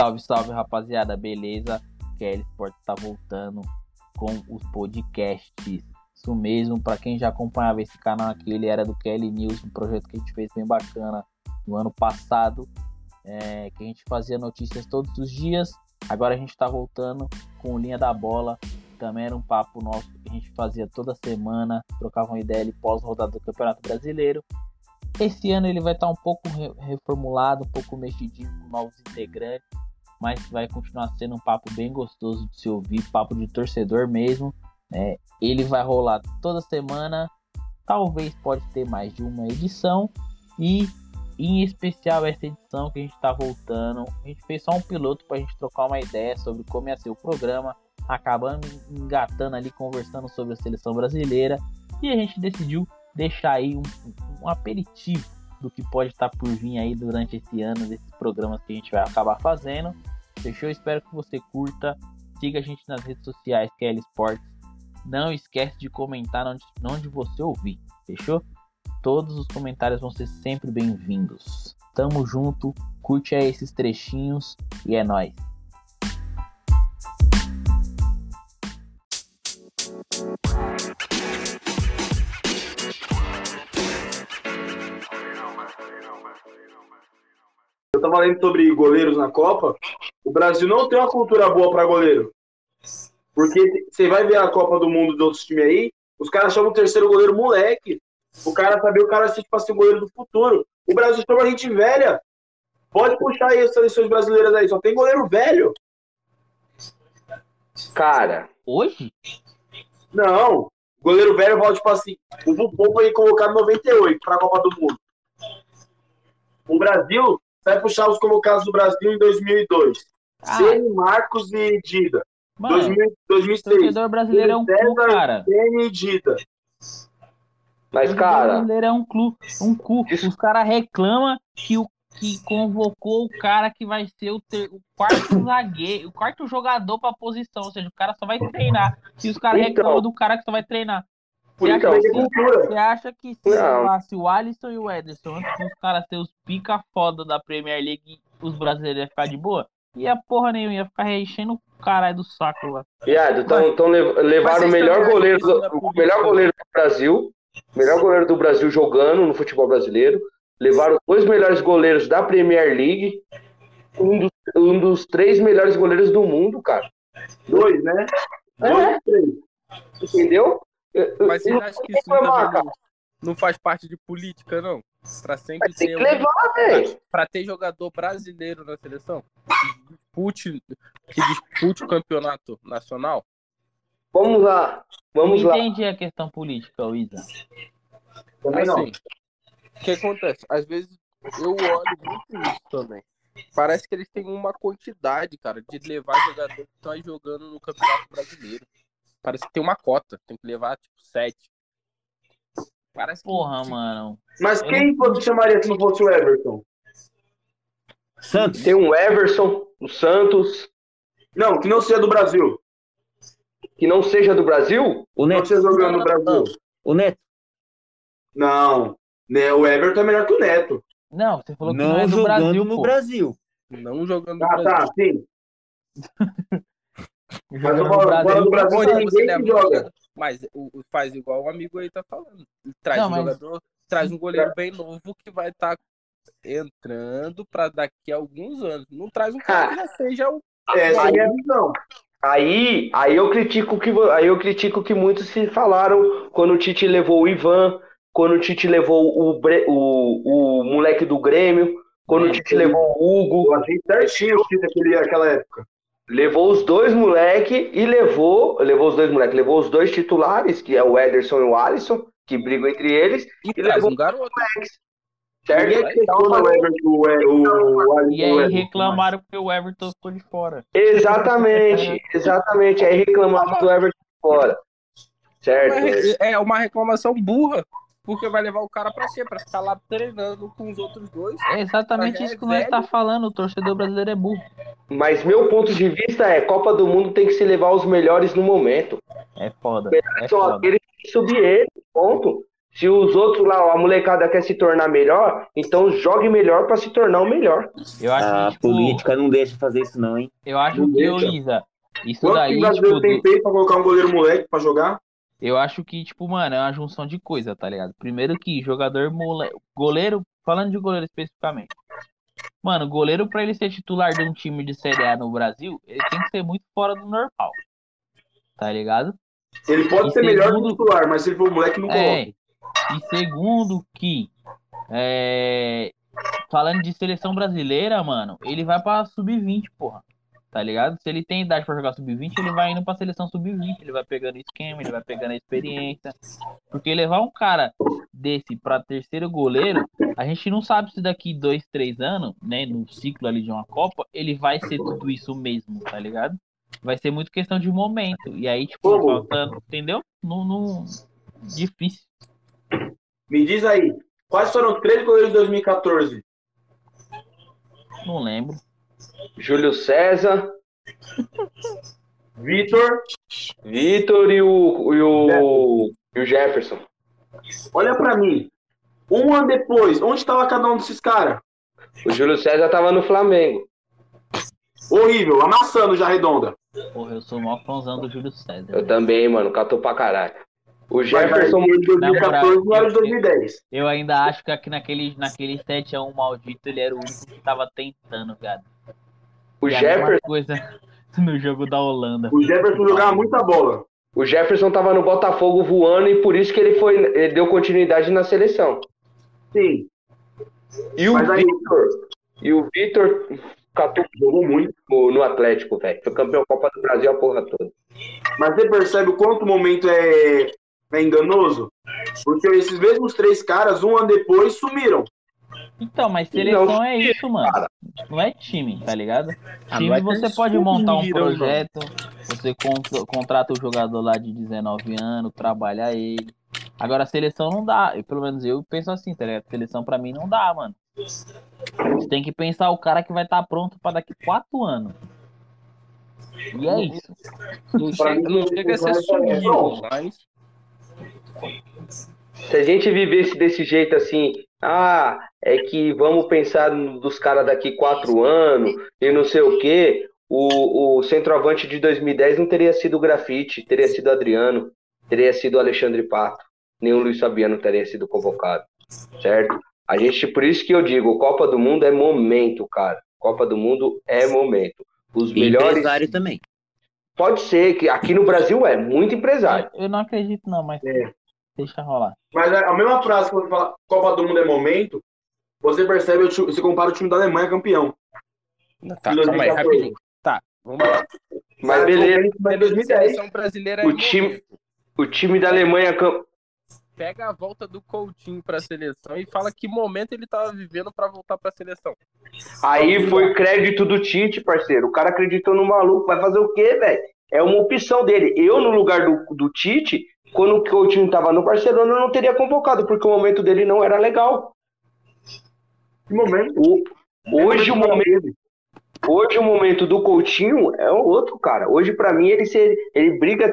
Salve, salve, rapaziada, beleza? KL Sport tá voltando com os podcasts. Isso mesmo, pra quem já acompanhava esse canal aqui, ele era do KL News, um projeto que a gente fez bem bacana no ano passado, que a gente fazia notícias todos os dias. Agora a gente tá voltando com Linha da Bola, também era um papo nosso que a gente fazia toda semana, trocava uma ideia pós-rodada do Campeonato Brasileiro. Esse ano ele vai estar um pouco reformulado, um pouco mexidinho com novos integrantes, mas vai continuar sendo um papo bem gostoso de se ouvir, papo de torcedor mesmo, né? Ele vai rolar toda semana, talvez pode ter mais de uma edição, e em especial essa edição que a gente está voltando. A gente fez só um piloto para a gente trocar uma ideia sobre como ia ser o programa, acabando engatando ali, conversando sobre a Seleção Brasileira, e a gente decidiu deixar aí um aperitivo do que pode estar por vir aí durante esse ano, desses programas que a gente vai acabar fazendo. Fechou? Espero que você curta. Siga a gente nas redes sociais, KL Sports. Não esquece de comentar onde você ouvir. Fechou? Todos os comentários vão ser sempre bem-vindos. Tamo junto. Curte aí esses trechinhos e é nóis. Eu tava lendo sobre goleiros na Copa. O Brasil não tem uma cultura boa pra goleiro, porque você vai ver a Copa do Mundo de outros times aí, os caras chamam o terceiro goleiro moleque. O cara sabe, o cara assim, tipo assim, o goleiro do futuro. O Brasil chama gente velha. Pode puxar aí as seleções brasileiras aí, só tem goleiro velho. Cara, hoje? Não, goleiro velho volta tipo assim. O Buffon foi colocado 98 pra Copa do Mundo. O Brasil vai puxar os colocados do Brasil em 2002. Ceni, Marcos e Dida. Mano, 2003. O torcedor brasileiro é um cu, cara. Ceni e Dida. Mas, cara... O brasileiro é um cu. Os caras reclamam que convocou o cara que vai ser o quarto zagueiro, o quarto jogador pra posição. Ou seja, o cara só vai treinar. E os caras reclamam do cara que só vai treinar. Você acha que se o Alisson e o Ederson, antes dos caras serem os pica foda da Premier League, os brasileiros iam ficar de boa? E a porra nenhuma, ia ficar reenchendo o caralho do saco lá. Viado, então levaram o melhor goleiro do Brasil, o melhor goleiro do Brasil jogando no futebol brasileiro, levaram os dois melhores goleiros da Premier League, um dos três melhores goleiros do mundo, cara. Dois, né? Dois, três. Entendeu? Mas você acha que isso não faz parte de política, não? Pra sempre ter pra ter jogador brasileiro na seleção que dispute o campeonato nacional? Vamos lá. Entendi a questão política, Luísa. Também assim, não. O que acontece? Às vezes eu olho muito isso também. Parece que eles têm uma quantidade, cara, de levar jogador que estão aí jogando no Campeonato Brasileiro. Parece que tem uma cota, tem que levar, tipo, 7. Parece que... Porra, mano. Mas quem você chamaria se não fosse o Everton? Santos. Tem um Everson, o Santos. Não, que não seja do Brasil. Que não seja do Brasil? O Neto. Não seja jogando no Brasil. O Neto. Não, o Everton é melhor que o Neto. Não, você falou que não é do Brasil, no Brasil. Não jogando no Brasil. Ah, tá, sim. Mas o Brasil tem ninguém que joga. Mas faz igual o amigo aí tá falando. Traz um goleiro bem novo que vai estar entrando para daqui a alguns anos. Não traz um cara que já seja o... Essa é a visão. Aí eu critico que muitos se falaram quando o Tite levou o Ivan, quando o Tite levou o moleque do Grêmio, quando o Tite levou o Hugo. A gente certinho o Tite naquela época. Levou os dois moleque e levou os dois titulares, que é o Ederson e o Alisson, que brigam entre eles, e levou um garoto. E aí reclamaram porque o Everton ficou de fora. Exatamente. Aí reclamaram do Everton fora. Certo? É uma reclamação burra. Porque vai levar o cara pra quê? Pra ficar lá treinando com os outros dois. É exatamente isso que nós tá falando. O torcedor brasileiro é burro. Mas meu ponto de vista é: Copa do Mundo tem que se levar os melhores no momento. É foda. Os melhores são aqueles que subir ele, ponto. Se os outros lá, a molecada quer se tornar melhor, então jogue melhor pra se tornar o melhor. Eu acho que, tipo, política não deixa fazer isso não, hein? Eu acho não que, Lisa, isso quanto daí... Quanto tipo, tem peito pra colocar um goleiro moleque pra jogar? Eu acho que, tipo, mano, é uma junção de coisa, tá ligado? Primeiro que jogador moleque... Goleiro, falando de goleiro especificamente. Mano, goleiro pra ele ser titular de um time de Série A no Brasil, ele tem que ser muito fora do normal. Tá ligado? Ele pode ser melhor do titular, mas se ele for moleque, não coloca. E segundo que, falando de seleção brasileira, mano, ele vai pra Sub-20, porra, tá ligado? Se ele tem idade pra jogar Sub-20, ele vai indo pra seleção Sub-20, ele vai pegando esquema, ele vai pegando a experiência. Porque levar um cara desse pra terceiro goleiro, a gente não sabe se daqui 2, 3 anos, né, no ciclo ali de uma Copa, ele vai ser tudo isso mesmo, tá ligado? Vai ser muito questão de momento. E aí, tipo, faltando, entendeu? Não, difícil. Me diz aí, quais foram os 3 goleiros de 2014? Não lembro. Júlio César, Vitor e o Jefferson. Olha pra mim, um ano depois, onde estava cada um desses caras? O Júlio César tava no Flamengo. Horrível, amassando já redonda. Porra, eu sou o maior fãzão do Júlio César. Eu também, mano, catou pra caralho. O Jefferson morreu em 2014 e era de 2010. Eu ainda acho que aqui naquele 7-1 maldito, ele era o único que tava tentando, cara. O Jefferson... coisa no jogo da Holanda. O Jefferson jogava muita bola. O Jefferson tava no Botafogo voando e por isso que ele deu continuidade na seleção. Sim. E o Vitor jogou muito no Atlético, velho. Foi campeão Copa do Brasil a porra toda. Mas você percebe o quanto o momento é enganoso? Porque esses mesmos 3 caras, um ano depois, sumiram. Então, mas seleção não, é isso, mano. Cara. Não é time, tá ligado? Time você pode montar um projeto, você contrata o jogador lá de 19 anos, trabalha ele. Agora, a seleção não dá. Eu, pelo menos eu penso assim, tá ligado? Seleção pra mim não dá, mano. Você tem que pensar o cara que vai estar pronto pra daqui 4 anos. E é isso. Não chega a ser sumido, mas... Se a gente vivesse desse jeito assim, é que vamos pensar dos caras daqui 4 anos e não sei o quê, o centroavante de 2010 não teria sido o Grafite, teria sido o Adriano, teria sido o Alexandre Pato, nem o Luiz Fabiano teria sido convocado, certo? A gente, por isso que eu digo, Copa do Mundo é momento, cara. Copa do Mundo é momento. Os melhores... Empresário também. Pode ser, que aqui no Brasil é muito empresário. Eu não acredito não, mas... É. Deixa rolar. Mas a mesma frase que você fala, Copa do Mundo é momento, você percebe, você compara o time da Alemanha campeão. Tá, vamos lá. Mas beleza, mas 2010, o time da Alemanha campeão. Pega a volta do Coutinho pra seleção e fala que momento ele tava vivendo pra voltar pra seleção. Aí foi crédito do Tite, parceiro. O cara acreditou no maluco. Vai fazer o quê, velho? É uma opção dele. Eu, no lugar do Tite... Quando o Coutinho tava no Barcelona, eu não teria convocado, porque o momento dele não era legal. Que momento? Hoje o momento do Coutinho é outro, cara. Hoje, pra mim, ele briga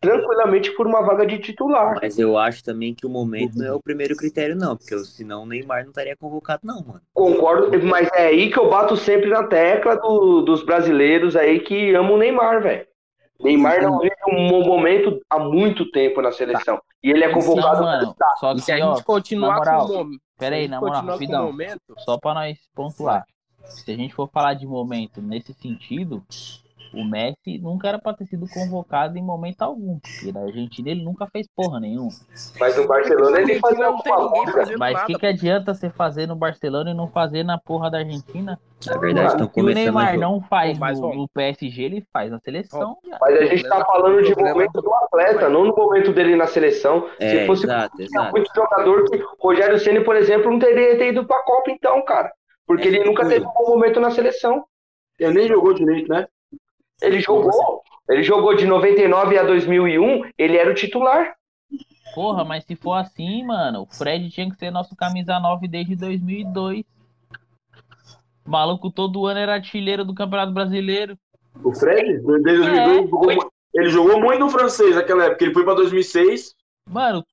tranquilamente por uma vaga de titular. Mas eu acho também que o momento não é o primeiro critério, não. Porque senão o Neymar não estaria convocado, não, mano. Concordo, mas é aí que eu bato sempre na tecla dos brasileiros aí que amam o Neymar, velho. Neymar não vive um momento há muito tempo na seleção. Tá. E ele é convocado para estar. Só que, se a gente continuar com o momento... Só para nós pontuar. Se a gente for falar de momento nesse sentido, o Messi nunca era para ter sido convocado em momento algum. Porque na Argentina ele nunca fez porra nenhuma. Mas no Barcelona ele fazia alguma coisa. Mas o que adianta você fazer no Barcelona e não fazer na porra da Argentina? Na verdade, estão começando. O Neymar não faz no PSG, ele faz na seleção. Mas a gente tá falando de momento do atleta, não no momento dele na seleção. Se fosse muito jogador, que Rogério Ceni, por exemplo, não teria ido pra Copa, então, cara. Porque ele nunca teve um bom momento na seleção. Ele nem jogou direito, né? Ele jogou de 99 a 2001, ele era o titular. Porra, mas se for assim, mano, o Fred tinha que ser nosso camisa 9 desde 2002. O maluco todo ano era artilheiro do Campeonato Brasileiro. O Fred, desde 2002, ele jogou muito no francês naquela época. Ele foi pra 2006, Mano,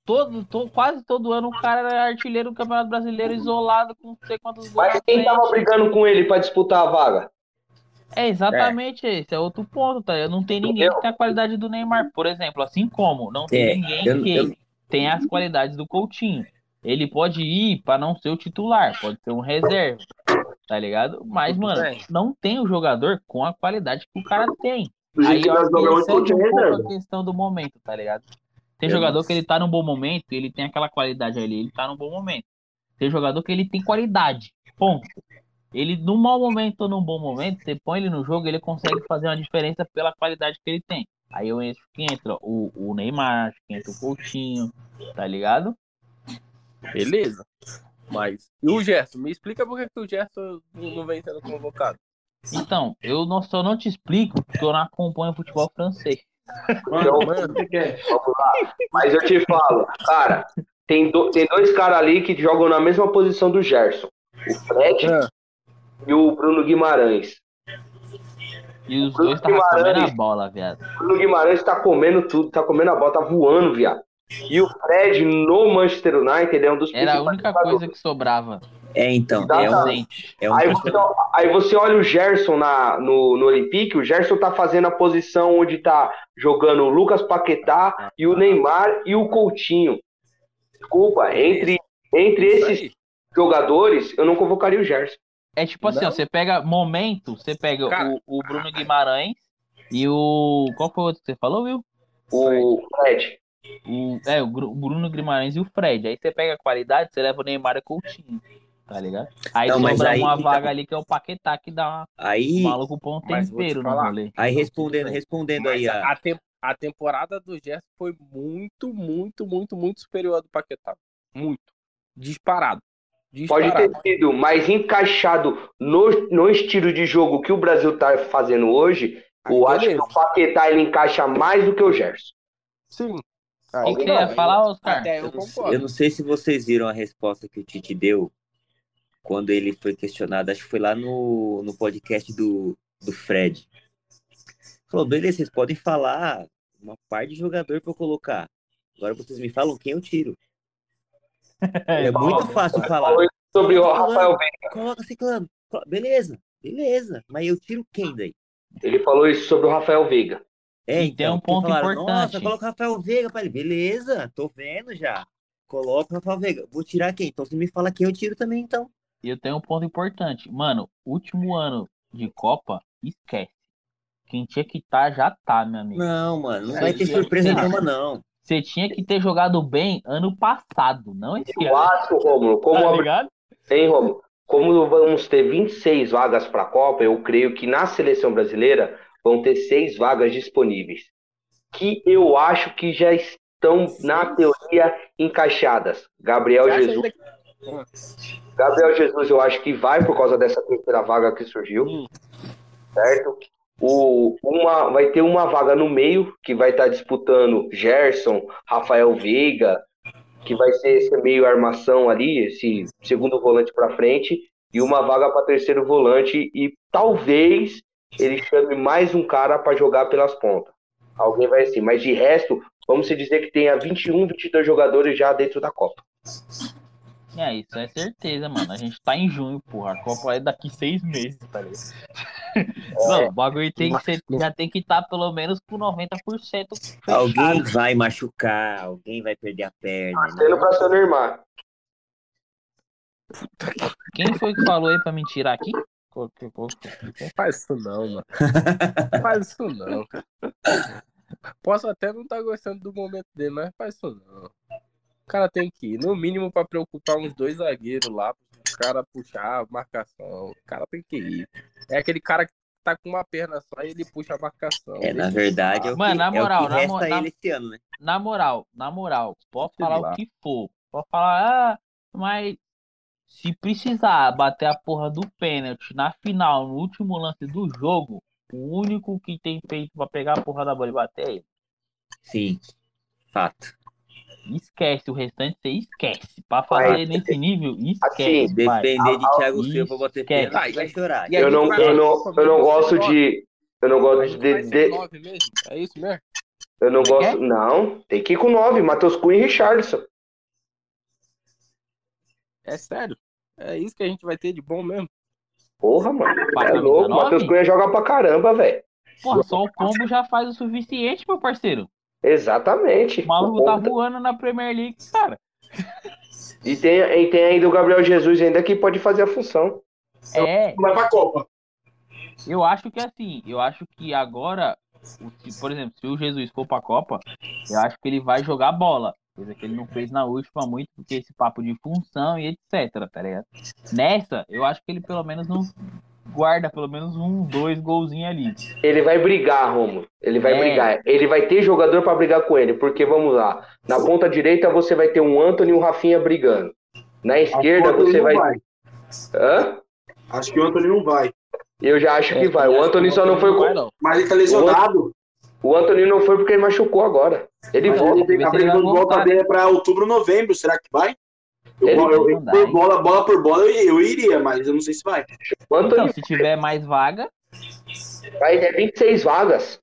quase todo ano o cara era artilheiro do Campeonato Brasileiro, isolado com não sei quantos gols. Mas quem tava brigando com ele pra disputar a vaga? É, exatamente, esse é outro ponto, tá? Eu não tenho ninguém que tem a qualidade do Neymar, por exemplo, assim como não tem ninguém que tem as qualidades do Coutinho. Ele pode ir pra não ser o titular, pode ser um reserva, tá ligado? Mas, mano, não tem o jogador com a qualidade que o cara tem. Aí eu acho que é um pouco a questão do momento, tá ligado? Tem jogador que ele tá num bom momento, ele tem aquela qualidade ali, ele tá num bom momento. Tem jogador que ele tem qualidade, ponto. Ele, num mau momento ou num bom momento, você põe ele no jogo, ele consegue fazer uma diferença pela qualidade que ele tem. Aí eu acho que entra o Neymar, acho que entra o Coutinho, tá ligado? Beleza. Mas, e o Gerson? Me explica por que o Gerson não vem sendo convocado. Então, eu só não te explico porque eu não acompanho o futebol francês. Então, mano, mas eu te falo, cara, tem dois caras ali que jogam na mesma posição do Gerson, o Fred e o Bruno Guimarães. E os dois tá comendo a bola, viado. O Bruno Guimarães tá comendo tudo, tá comendo a bola, tá voando, viado. E o Fred no Manchester United é um dos principais. Era a única coisa que sobrava. É, então, aí você olha o Gerson no Olympique, o Gerson tá fazendo a posição onde tá jogando o Lucas Paquetá e o Neymar e o Coutinho. Desculpa, entre esses jogadores, eu não convocaria o Gerson. É tipo assim, ó, você pega o Bruno Guimarães e o... Qual foi o outro que você falou, viu? O Fred. O Bruno Guimarães e o Fred. Aí você pega a qualidade, você leva o Neymar e o Coutinho. Tá ligado? Aí não, sobra aí, uma vaga ali que é o Paquetá, que dá uma... Aí... O maluco põe um tempero no rolê. Aí respondendo aí... A temporada do Gerson foi muito, muito, muito, muito superior à do Paquetá. Muito. Disparado. Pode ter sido, mas encaixado no estilo de jogo que o Brasil tá fazendo hoje, eu acho que o Paquetá ele encaixa mais do que o Gerson. Sim. O que ia falar, Oscar? Até eu concordo. Eu não sei se vocês viram a resposta que o Tite deu quando ele foi questionado, acho que foi lá no podcast do Fred. Falou, beleza, vocês podem falar uma par de jogador pra eu colocar. Agora vocês me falam quem eu tiro. É muito fácil falar. Sobre o Rafael Veiga. Coloca Ciclano. Beleza. Mas eu tiro quem daí? Ele falou isso sobre o Rafael Veiga. É, então é um ponto importante. Nossa, coloca o Rafael Veiga pra ele. Beleza, tô vendo já. Coloca o Rafael Veiga. Vou tirar quem? Então você me fala quem eu tiro também, então. E eu tenho um ponto importante. Mano, último ano de Copa, esquece. Quem tinha que estar, já tá, meu amigo. Não, mano, não vai ter surpresa nenhuma, não. Você tinha que ter jogado bem ano passado, não esse ano. Eu acho, Romulo, como vamos ter 26 vagas pra Copa, eu creio que na Seleção Brasileira vão ter 6 vagas disponíveis. Que eu acho que já estão, na teoria, encaixadas. Gabriel Jesus, eu acho que vai por causa dessa terceira vaga que surgiu, certo? Vai ter uma vaga no meio, que vai estar disputando Gerson, Rafael Veiga, que vai ser esse meio armação ali, esse segundo volante para frente, e uma vaga para terceiro volante, e talvez ele chame mais um cara para jogar pelas pontas. Alguém vai assim, mas de resto, vamos dizer que tenha 21, 22 jogadores já dentro da Copa. É, isso é certeza, mano. A gente tá em junho, porra. A Copa é daqui 6 meses, tá ligado? Não, o bagulho já tem que estar pelo menos com 90% fechado. Alguém vai machucar, alguém vai perder a perna. Marcelo pra seu Neymar. Quem foi que falou aí pra me tirar aqui? Não faz isso não, mano. Não faz isso não. Posso até não estar gostando do momento dele, mas não faz isso não. O cara tem que ir, no mínimo, pra preocupar uns 2 zagueiros lá, o cara puxar a marcação. O cara tem que ir. É aquele cara que tá com uma perna só e ele puxa a marcação. É, na verdade, na moral, pode falar o que for. Pode falar, mas se precisar bater a porra do pênalti na final, no último lance do jogo, o único que tem peito pra pegar a porra da bola e bater é ele. Sim, fato. Esquece, o restante você esquece. Pra fazer nesse nível, esquece. Assim, depender de Thiago Silva, você vai chorar. Eu não gosto de... É isso mesmo? Eu não gosto. Não, tem que ir com 9, Matheus Cunha e Richarlison. É sério? É isso que a gente vai ter de bom mesmo? Porra, mano. É louco. Matheus Cunha joga pra caramba, velho. Porra, só o combo já faz o suficiente, meu parceiro. Exatamente. O maluco tá voando na Premier League, cara. E tem ainda o Gabriel Jesus ainda que pode fazer a função. Vai pra Copa. Eu acho que assim, agora, por exemplo, se o Jesus for pra Copa, eu acho que ele vai jogar bola. Coisa que ele não fez na última muito, porque esse papo de função e etc, tá ligado? Nessa, eu acho que ele pelo menos não guarda pelo menos 1, 2 golzinhos ali. Ele vai brigar, Romulo. Ele vai brigar. Ele vai ter jogador pra brigar com ele, porque vamos lá, na ponta direita você vai ter um Antony e um Rafinha brigando. Na esquerda você vai... Hã? Acho que o Antony não vai. Eu já acho que vai. O Antony só não foi... Mas ele tá lesionado. O Antony não foi porque ele machucou agora. Ele volta. Ele volta dele pra outubro, novembro. Será que vai? Bola por bola eu iria, mas eu não sei se vai. O Antony... Então, se tiver mais vaga... Vai ter 26 vagas.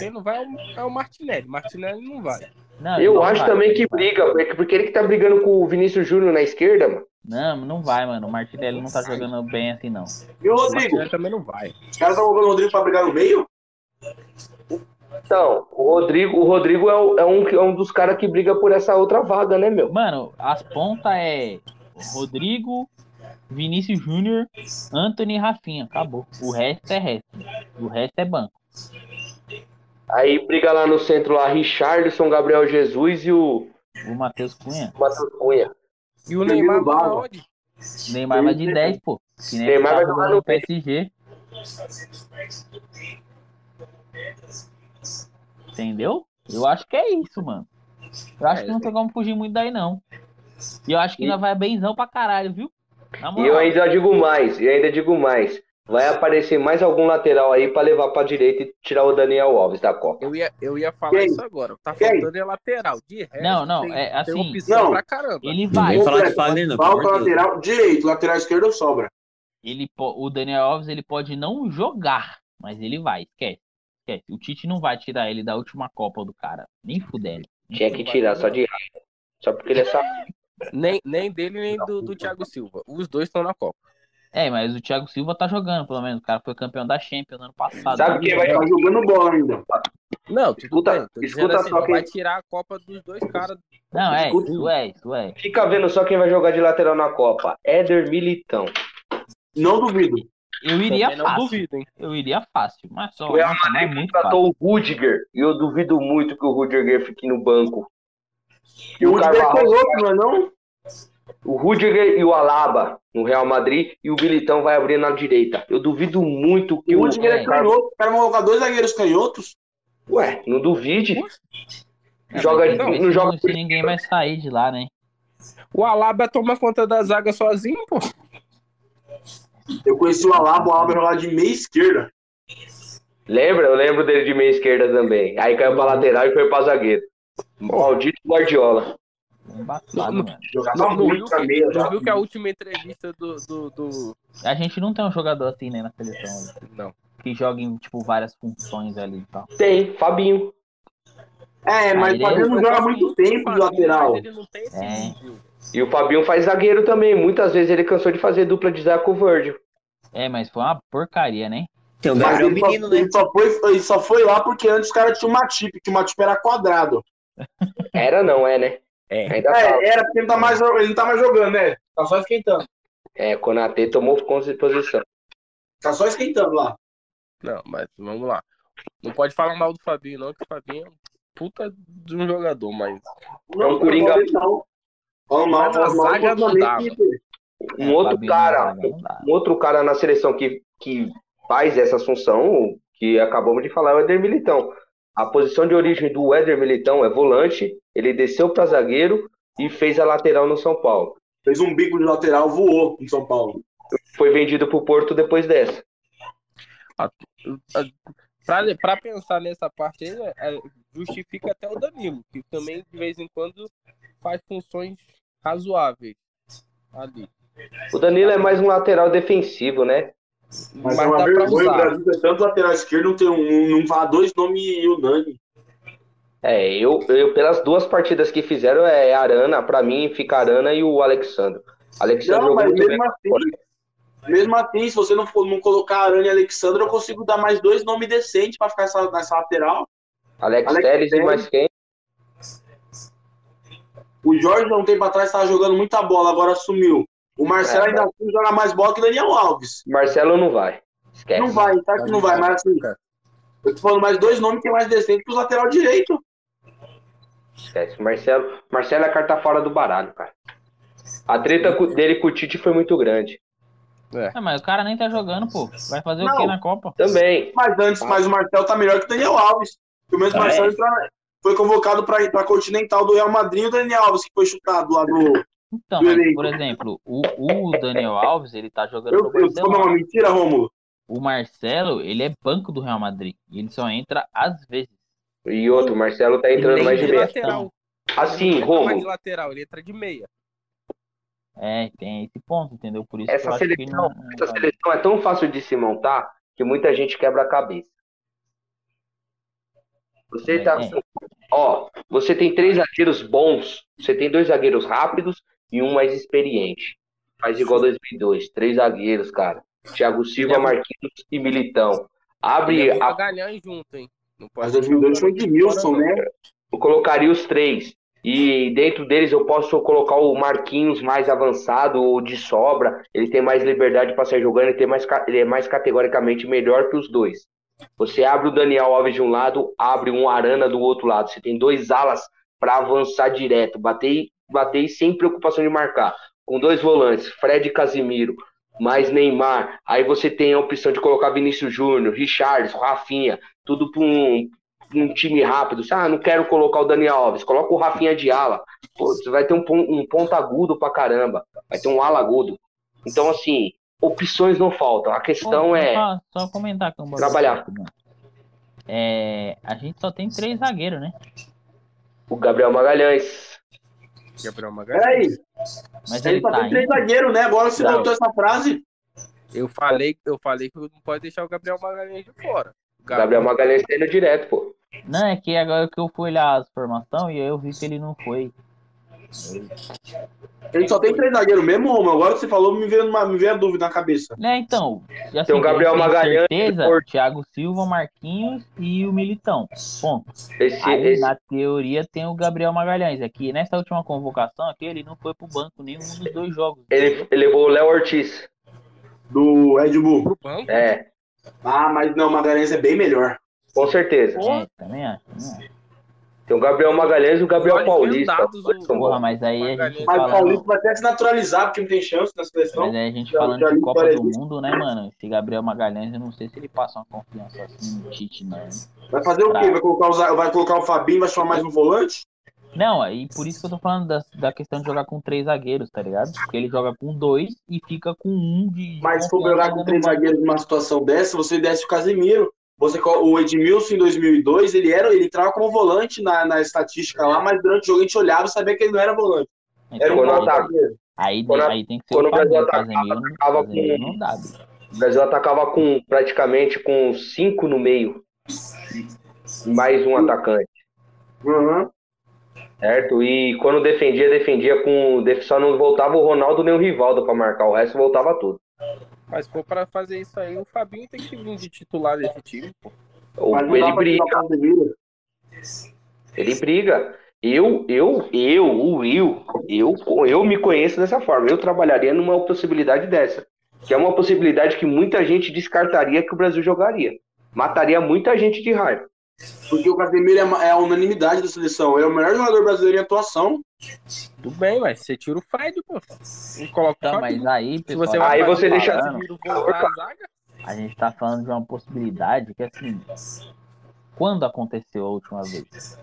Quem não vai é o Martinelli. Martinelli não vai. Não, eu acho também que briga, porque ele que tá brigando com o Vinícius Júnior na esquerda, mano. Não, não vai, mano. O Martinelli não tá jogando bem assim, não. E o Rodrigo? O também não vai. Os caras estão jogando o Rodrigo pra brigar no meio? Então, o Rodrigo é um dos caras que briga por essa outra vaga, né, meu? Mano, as pontas é Rodrigo, Vinícius Júnior, Antony e Rafinha. Acabou. O resto é resto. O resto é banco. Aí briga lá no centro lá Richarlison, Gabriel Jesus e o Matheus Cunha. E o Neymar vai pra onde? Neymar vai de 10, pô. Neymar vai jogar no PSG. Entendeu? Eu acho que é isso, mano. Eu acho que não tem como fugir muito daí, não. E eu acho que ainda vai benzão pra caralho, viu? E eu ainda digo mais, Vai aparecer mais algum lateral aí pra levar pra direita e tirar o Daniel Alves da Copa. Eu ia falar isso agora. Tá faltando é lateral. De resto, tem opção pra caramba. Ele vai. Falta lateral direito, lateral esquerdo sobra. O Daniel Alves ele pode não jogar, mas ele vai. Esquece. O Tite não vai tirar ele da última Copa do cara. Nem fudendo. Tinha que tirar só de raiva. Só porque ele é sabido. Nem dele, nem do Thiago Silva. Os dois estão na Copa. Mas o Thiago Silva tá jogando, pelo menos. O cara foi campeão da Champions ano passado. Sabe quem vai estar jogando bola ainda? Não, escuta assim, só quem vai tirar a Copa dos dois caras. Não, isso é. Fica vendo só quem vai jogar de lateral na Copa. Éder Militão. Não duvido. Eu iria fácil. Não duvido, hein? Eu iria fácil. Mas só o Real Madrid contratou o Rudiger. E eu duvido muito que o Rudiger fique no banco. E o Rudiger foi louco, não é não? O Rudiger e o Alaba no Real Madrid e o Militão vai abrir na direita. Eu duvido muito que o Rudiger é canhoto. O cara vai jogar 2 zagueiros canhotos. Ué, não duvide. Não joga. Ninguém vai sair de lá, né? O Alaba toma conta da zaga sozinho, pô. Eu conheci o Alaba jogava de meia esquerda. Lembra? Eu lembro dele de meia esquerda também. Aí caiu pra lateral e foi pra zagueiro. Maldito Guardiola. Embaçado, mano. Não viu que a última entrevista do... A gente não tem um jogador assim, né, na seleção. Não. Que joga em, tipo, várias funções ali e tal. Tem, Fabinho. Mas o Fabinho não joga muito tempo de lateral. Ele não tem esse nível. E o Fabinho faz zagueiro também. Muitas vezes ele cansou de fazer dupla de zaga com o Virgil. Mas foi uma porcaria, né? Então, o menino, né? Ele só foi lá porque antes o cara tinha uma Matip, que o Matip era quadrado. Era não, né? Era porque ele não tá mais jogando, né? Tá só esquentando. O Konaté tomou posição. Tá só esquentando lá. Não, mas vamos lá. Não pode falar mal do Fabinho, não, que o Fabinho é um puta de um jogador, mas... Não, é um coringa... Não. Um outro cara na seleção que faz essa assunção, que acabamos de falar, é o Éder Militão. A posição de origem do Éder Militão é volante, ele desceu para zagueiro e fez a lateral no São Paulo. Fez um bico de lateral, voou no São Paulo. Foi vendido para o Porto depois dessa. Para pensar nessa parte aí, justifica até o Danilo, que também de vez em quando faz funções razoáveis ali. O Danilo é mais um lateral defensivo, né? Mas é uma vergonha o Brasil ter tanto lateral esquerdo, não vá dois nomes unânime. Pelas duas partidas que fizeram, Arana, pra mim fica Arana e o Alexandre. Não, mas mesmo assim, se você não colocar Arana e Alexandre, eu consigo dar mais dois nomes decentes pra ficar nessa lateral. Alex Telles e mais quem? O Jorge, há um tempo atrás, estava jogando muita bola, agora sumiu. O Marcelo ainda joga mais bola que o Daniel Alves. Marcelo não vai. Esquece. Não vai, tá que não vai, mas assim... Eu tô falando mais dois nomes que é mais decente que o lateral direito. Esquece, Marcelo é a carta fora do baralho, cara. A treta dele com o Tite foi muito grande. Mas o cara nem tá jogando, pô. Vai fazer o quê na Copa? Também. Mas o Marcelo tá melhor que o Daniel Alves. O mesmo Marcelo foi convocado pra Continental do Real Madrid e o Daniel Alves, que foi chutado lá do... Então, mas, por exemplo, o Daniel Alves, ele tá jogando... Foi uma mentira, Rômulo? O Marcelo, ele é banco do Real Madrid. E ele só entra às vezes. E outro, o Marcelo tá entrando mais de meia. Assim, Romo. Ele entra de lateral, ele entra de meia. Tem esse ponto, entendeu? Por isso essa seleção é tão fácil de se montar que muita gente quebra a cabeça. Você tem três zagueiros bons, você tem dois zagueiros rápidos e um mais experiente. Faz igual 2002, três zagueiros, cara. Thiago Silva, Marquinhos e Militão. Abre a ganhar junto, hein? Não pode. Mas 2002 foi de Wilson, né? Eu colocaria os três. E dentro deles eu posso colocar o Marquinhos mais avançado ou de sobra. Ele tem mais liberdade para sair jogando e ele é mais categoricamente melhor que os dois. Você abre o Daniel Alves de um lado, abre um Arana do outro lado. Você tem dois alas para avançar direto, bater sem preocupação de marcar. Com dois volantes, Fred e Casimiro. Mais Neymar, aí você tem a opção de colocar Vinícius Júnior, Richarlison, Rafinha, tudo para um time rápido. Não quero colocar o Daniel Alves, coloca o Rafinha de ala. Pô, você vai ter um ponta agudo pra caramba, vai ter um ala agudo. Então, assim, opções não faltam. A questão só comentar com você, trabalhar. A gente só tem três zagueiros, né? O Gabriel Magalhães. Mas ele tá com três zagueiros, né? Agora você botou essa frase. Eu falei que não pode deixar o Gabriel Magalhães de fora. Gabriel Magalhães tá indo direto, pô. Não, é que agora que eu fui olhar as formações e aí eu vi que ele não foi. Ele só tem três zagueiros mesmo, Roma? Agora que você falou, me veio a dúvida na cabeça. Assim, tem o Gabriel Magalhães, certeza, Thiago Silva, Marquinhos e o Militão. Ponto. Na teoria tem o Gabriel Magalhães. Aqui nessa última convocação aqui, ele não foi pro banco nenhum dos dois jogos. Ele levou o Léo Ortiz do Red Bull pro banco? Mas não, o Magalhães é bem melhor. Com certeza. Também acho, Tem o Gabriel Magalhães e o Gabriel Paulista. Mas aí a gente fala... Mas o Paulista vai até se naturalizar, porque não tem chance na seleção. Mas aí a gente falando de Copa do Mundo, né, mano? Esse Gabriel Magalhães, eu não sei se ele passa uma confiança assim no Tite, não. Vai fazer o quê? Vai colocar o Fabinho, vai chamar mais um volante? Não, e por isso que eu tô falando da questão de jogar com três zagueiros, tá ligado? Porque ele joga com dois e fica com um de... Mas se for jogar com três zagueiros numa situação dessa, você desce o Casemiro. O Edmilson, em 2002, ele entrava como volante na estatística lá, mas durante o jogo a gente olhava e sabia que ele não era volante. Então, era um volante. Aí tem que ser o Brasil atacava praticamente com 5 no meio, mais um atacante. Uhum. Certo? E quando defendia com... Só não voltava o Ronaldo nem o Rivaldo pra marcar, o resto voltava tudo. Mas, pô, pra fazer isso aí, o Fabinho tem que vir de titular desse time, pô. Ele briga. Ele briga. Eu me conheço dessa forma. Eu trabalharia numa possibilidade dessa. Que é uma possibilidade que muita gente descartaria que o Brasil jogaria. Mataria muita gente de raiva. Porque o Casemiro é a unanimidade da seleção. Ele é o melhor jogador brasileiro em atuação. Tudo bem, mas você tira o Fred, pô. E coloca o Fabinho. Mas aí, pessoal, você deixa Casemiro voltar a zaga. A gente tá falando de uma possibilidade que, assim, quando aconteceu a última vez?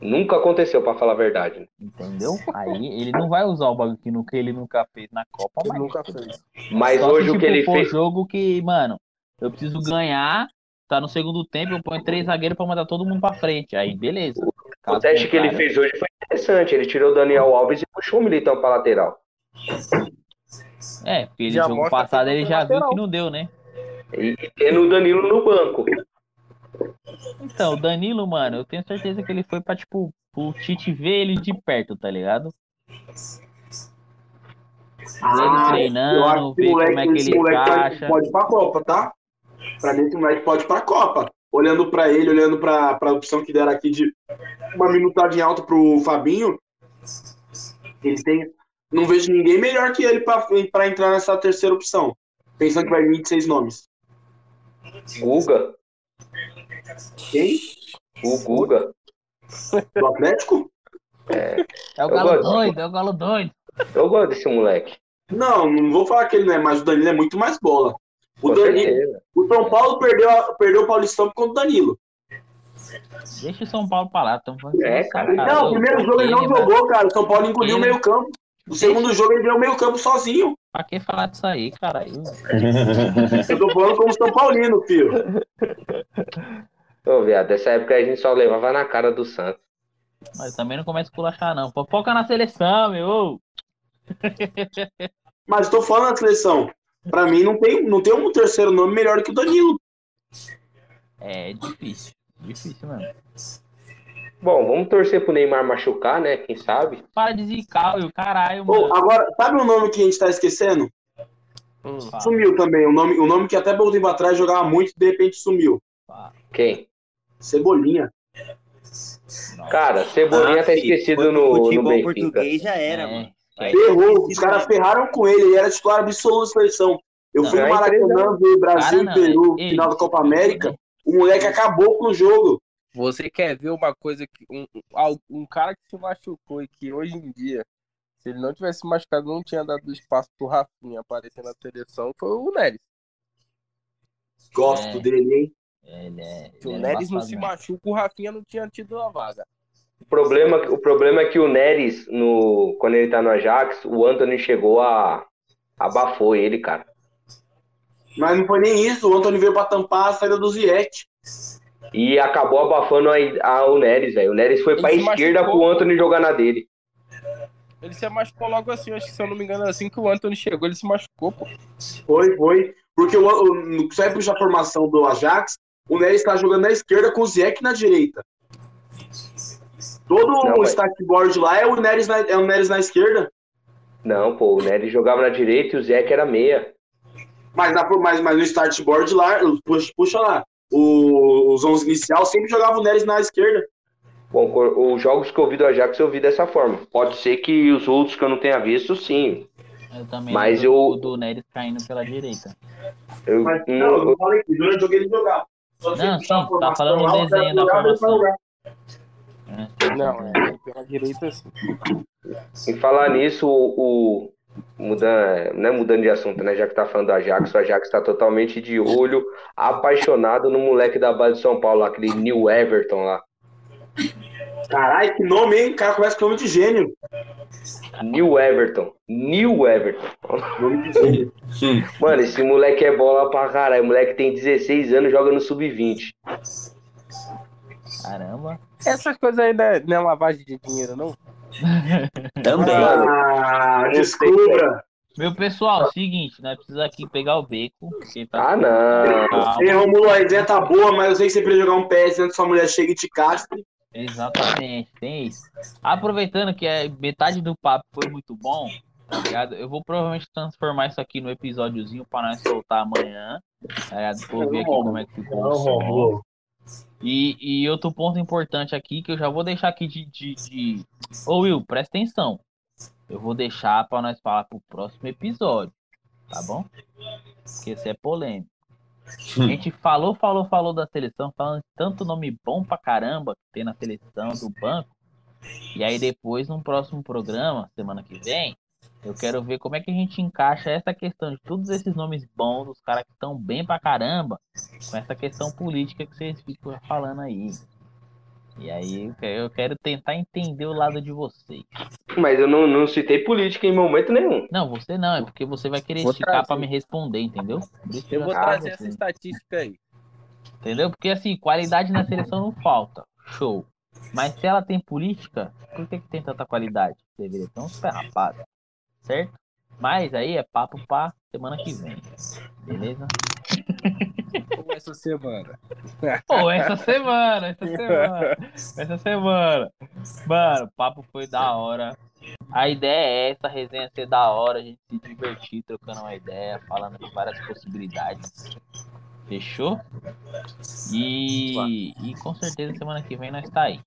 Nunca aconteceu, pra falar a verdade. Entendeu? Aí ele não vai usar o bagulho que ele nunca fez na Copa, mas nunca fez. Mas só hoje que, tipo, o que ele fez... jogo que, mano, eu preciso ganhar... Tá no segundo tempo, eu ponho três zagueiros pra mandar todo mundo pra frente. Aí, beleza. O teste que ele fez hoje foi interessante. Ele tirou o Daniel Alves e puxou o Militão pra lateral. Porque ele jogo passado ele já viu que não deu, né? E tendo o Danilo no banco. Então, o Danilo, mano, eu tenho certeza que ele foi pra, tipo, o Tite ver ele de perto, tá ligado? Ele treinando, ver como é que ele encaixa. Pode ir pra Copa, tá? Pra mim, esse moleque pode ir pra Copa. Olhando pra ele, olhando pra opção que deram aqui de uma minutagem alta pro Fabinho, ele tem... Não vejo ninguém melhor que ele pra entrar nessa terceira opção. Pensando que vai vir 26 nomes. Guga? Quem? O Guga. Do Atlético? É o Galo doido, é o Galo doido. Eu gosto desse moleque. Não, não vou falar que ele não é, mas o Danilo é muito mais bola. O Danilo, o São Paulo perdeu o Paulistão contra o Danilo. Deixa o São Paulo pra lá. Cara. Não, o primeiro jogo ele não jogou, cara. O São Paulo engoliu o meio campo. O segundo jogo ele deu o meio campo sozinho. Pra que falar disso aí, cara? Eu tô falando como São Paulino, filho. Ô, viado, dessa época a gente só levava na cara do Santos. Mas também não começa a culachar, não. Foca na seleção, meu. Mas tô falando da seleção. Pra mim não tem um terceiro nome melhor que o Danilo. É difícil. Difícil mesmo. Bom, vamos torcer pro Neymar machucar, né? Quem sabe? Para de zicar, o caralho, mano. Agora, sabe o nome que a gente tá esquecendo? Sumiu também. O nome que até pouco tempo atrás jogava muito e de repente sumiu. Quem? Cebolinha. Nossa. Cara, Cebolinha tá esquecido no futebol português já era, mano. Ferrou, os caras ferraram com ele, ele era titular absoluto da seleção. Eu fui no Maracanã ver Brasil e Peru, final da Copa América, o moleque acabou com o jogo. Você quer ver uma coisa, que um cara que se machucou e que hoje em dia, se ele não tivesse machucado, não tinha dado espaço pro Rafinha aparecer na seleção, foi o Neres. Gosto dele, hein? Se o Neres não se machuca, o Rafinha não tinha tido a vaga. O problema é que o Neres, quando ele tá no Ajax, o Antony chegou abafou ele, cara. Mas não foi nem isso, o Antony veio pra tampar a saída do Ziyech. E acabou abafando o Neres, velho. O Neres foi pra esquerda pro Antony jogar na dele. Ele se machucou logo assim, acho que se eu não me engano, assim que o Antony chegou, ele se machucou, pô. Foi. Porque não consegue puxar a formação do Ajax, o Neres tá jogando na esquerda com o Ziyech na direita. Todo o stackboard lá é o Neres na esquerda? Não, pô, o Neres jogava na direita e o Ziyech era meia. Mas no startboard lá, puxa lá, os 11 inicial sempre jogava o Neres na esquerda. Bom, os jogos que eu vi do Ajax eu vi dessa forma. Pode ser que os outros que eu não tenha visto, sim. Eu também, mas o do Neres caindo pela direita. Eu falei que durante o jogo ele jogava. Não, sim, tá falando lá, o desenho da formação. Não, pela direita sim. Em falar nisso, mudando de assunto, né? Já que tá falando do Ajax, o Ajax tá totalmente de olho, apaixonado no moleque da base de São Paulo, lá, aquele New Everton lá. Caralho, que nome, hein? O cara começa com nome de gênio. New Everton. Nome de gênio. Mano, esse moleque é bola pra caralho. O moleque tem 16 anos, joga no Sub-20. Caramba. Essas coisas aí não é lavagem de dinheiro, não? Também. Descubra. Meu pessoal, seguinte, nós precisamos aqui pegar o beco. Tá não. Ei, Romulo, a ideia tá boa, mas eu sei que você precisa jogar um PS antes que sua mulher chegue e te castre. Exatamente, tem isso. Aproveitando que metade do papo foi muito bom, tá ligado? Eu vou provavelmente transformar isso aqui no episódiozinho para nós soltar amanhã. Tá ligado? Vou ver aqui como é que ficou. E outro ponto importante aqui que eu já vou deixar aqui de... Ô Will, presta atenção. Eu vou deixar pra nós falar pro próximo episódio, tá bom? Porque isso é polêmico. A gente falou da seleção, falando de tanto nome bom pra caramba que tem na seleção do banco. E aí depois, num próximo programa, semana que vem, eu quero ver como é que a gente encaixa essa questão de todos esses nomes bons, os caras que estão bem pra caramba, com essa questão política que vocês ficam falando aí. E aí eu quero tentar entender o lado de vocês. Mas eu não citei política em momento nenhum. Não, você não, é porque você vai querer esticar pra me responder, entendeu? Eu vou trazer essa estatística aí. Entendeu? Porque assim, qualidade na seleção não falta. Show. Mas se ela tem política, por que tem tanta qualidade? Deveria ter uns ferrapados. Certo? Mas aí é papo pra semana que vem. Beleza? Ou essa semana. Ou essa semana. Mano, o papo foi da hora. A ideia é essa, a resenha ser da hora, a gente se divertir, trocando uma ideia, falando de várias possibilidades. Fechou? E com certeza semana que vem nós tá aí.